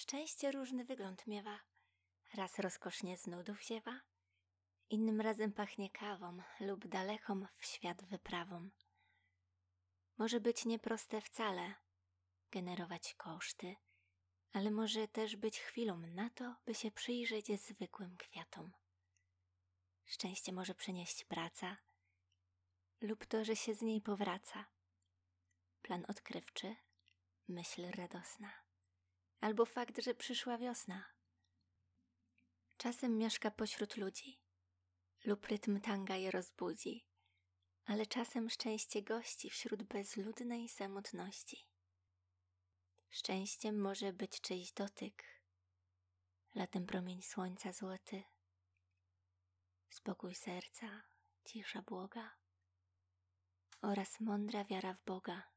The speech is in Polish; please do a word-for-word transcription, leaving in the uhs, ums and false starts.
Szczęście różny wygląd miewa. Raz rozkosznie z nudów ziewa, innym razem pachnie kawą lub daleką w świat wyprawą. Może być nieproste wcale generować koszty, ale może też być chwilą na to, by się przyjrzeć zwykłym kwiatom. Szczęście może przynieść praca lub to, że się z niej powraca. Plan odkrywczy, myśl radosna albo fakt, że przyszła wiosna. Czasem mieszka pośród ludzi lub rytm tanga je rozbudzi, ale czasem szczęście gości wśród bezludnej samotności. Szczęściem może być czyjś dotyk, latem promień słońca złoty, spokój serca, cisza błoga oraz mądra wiara w Boga.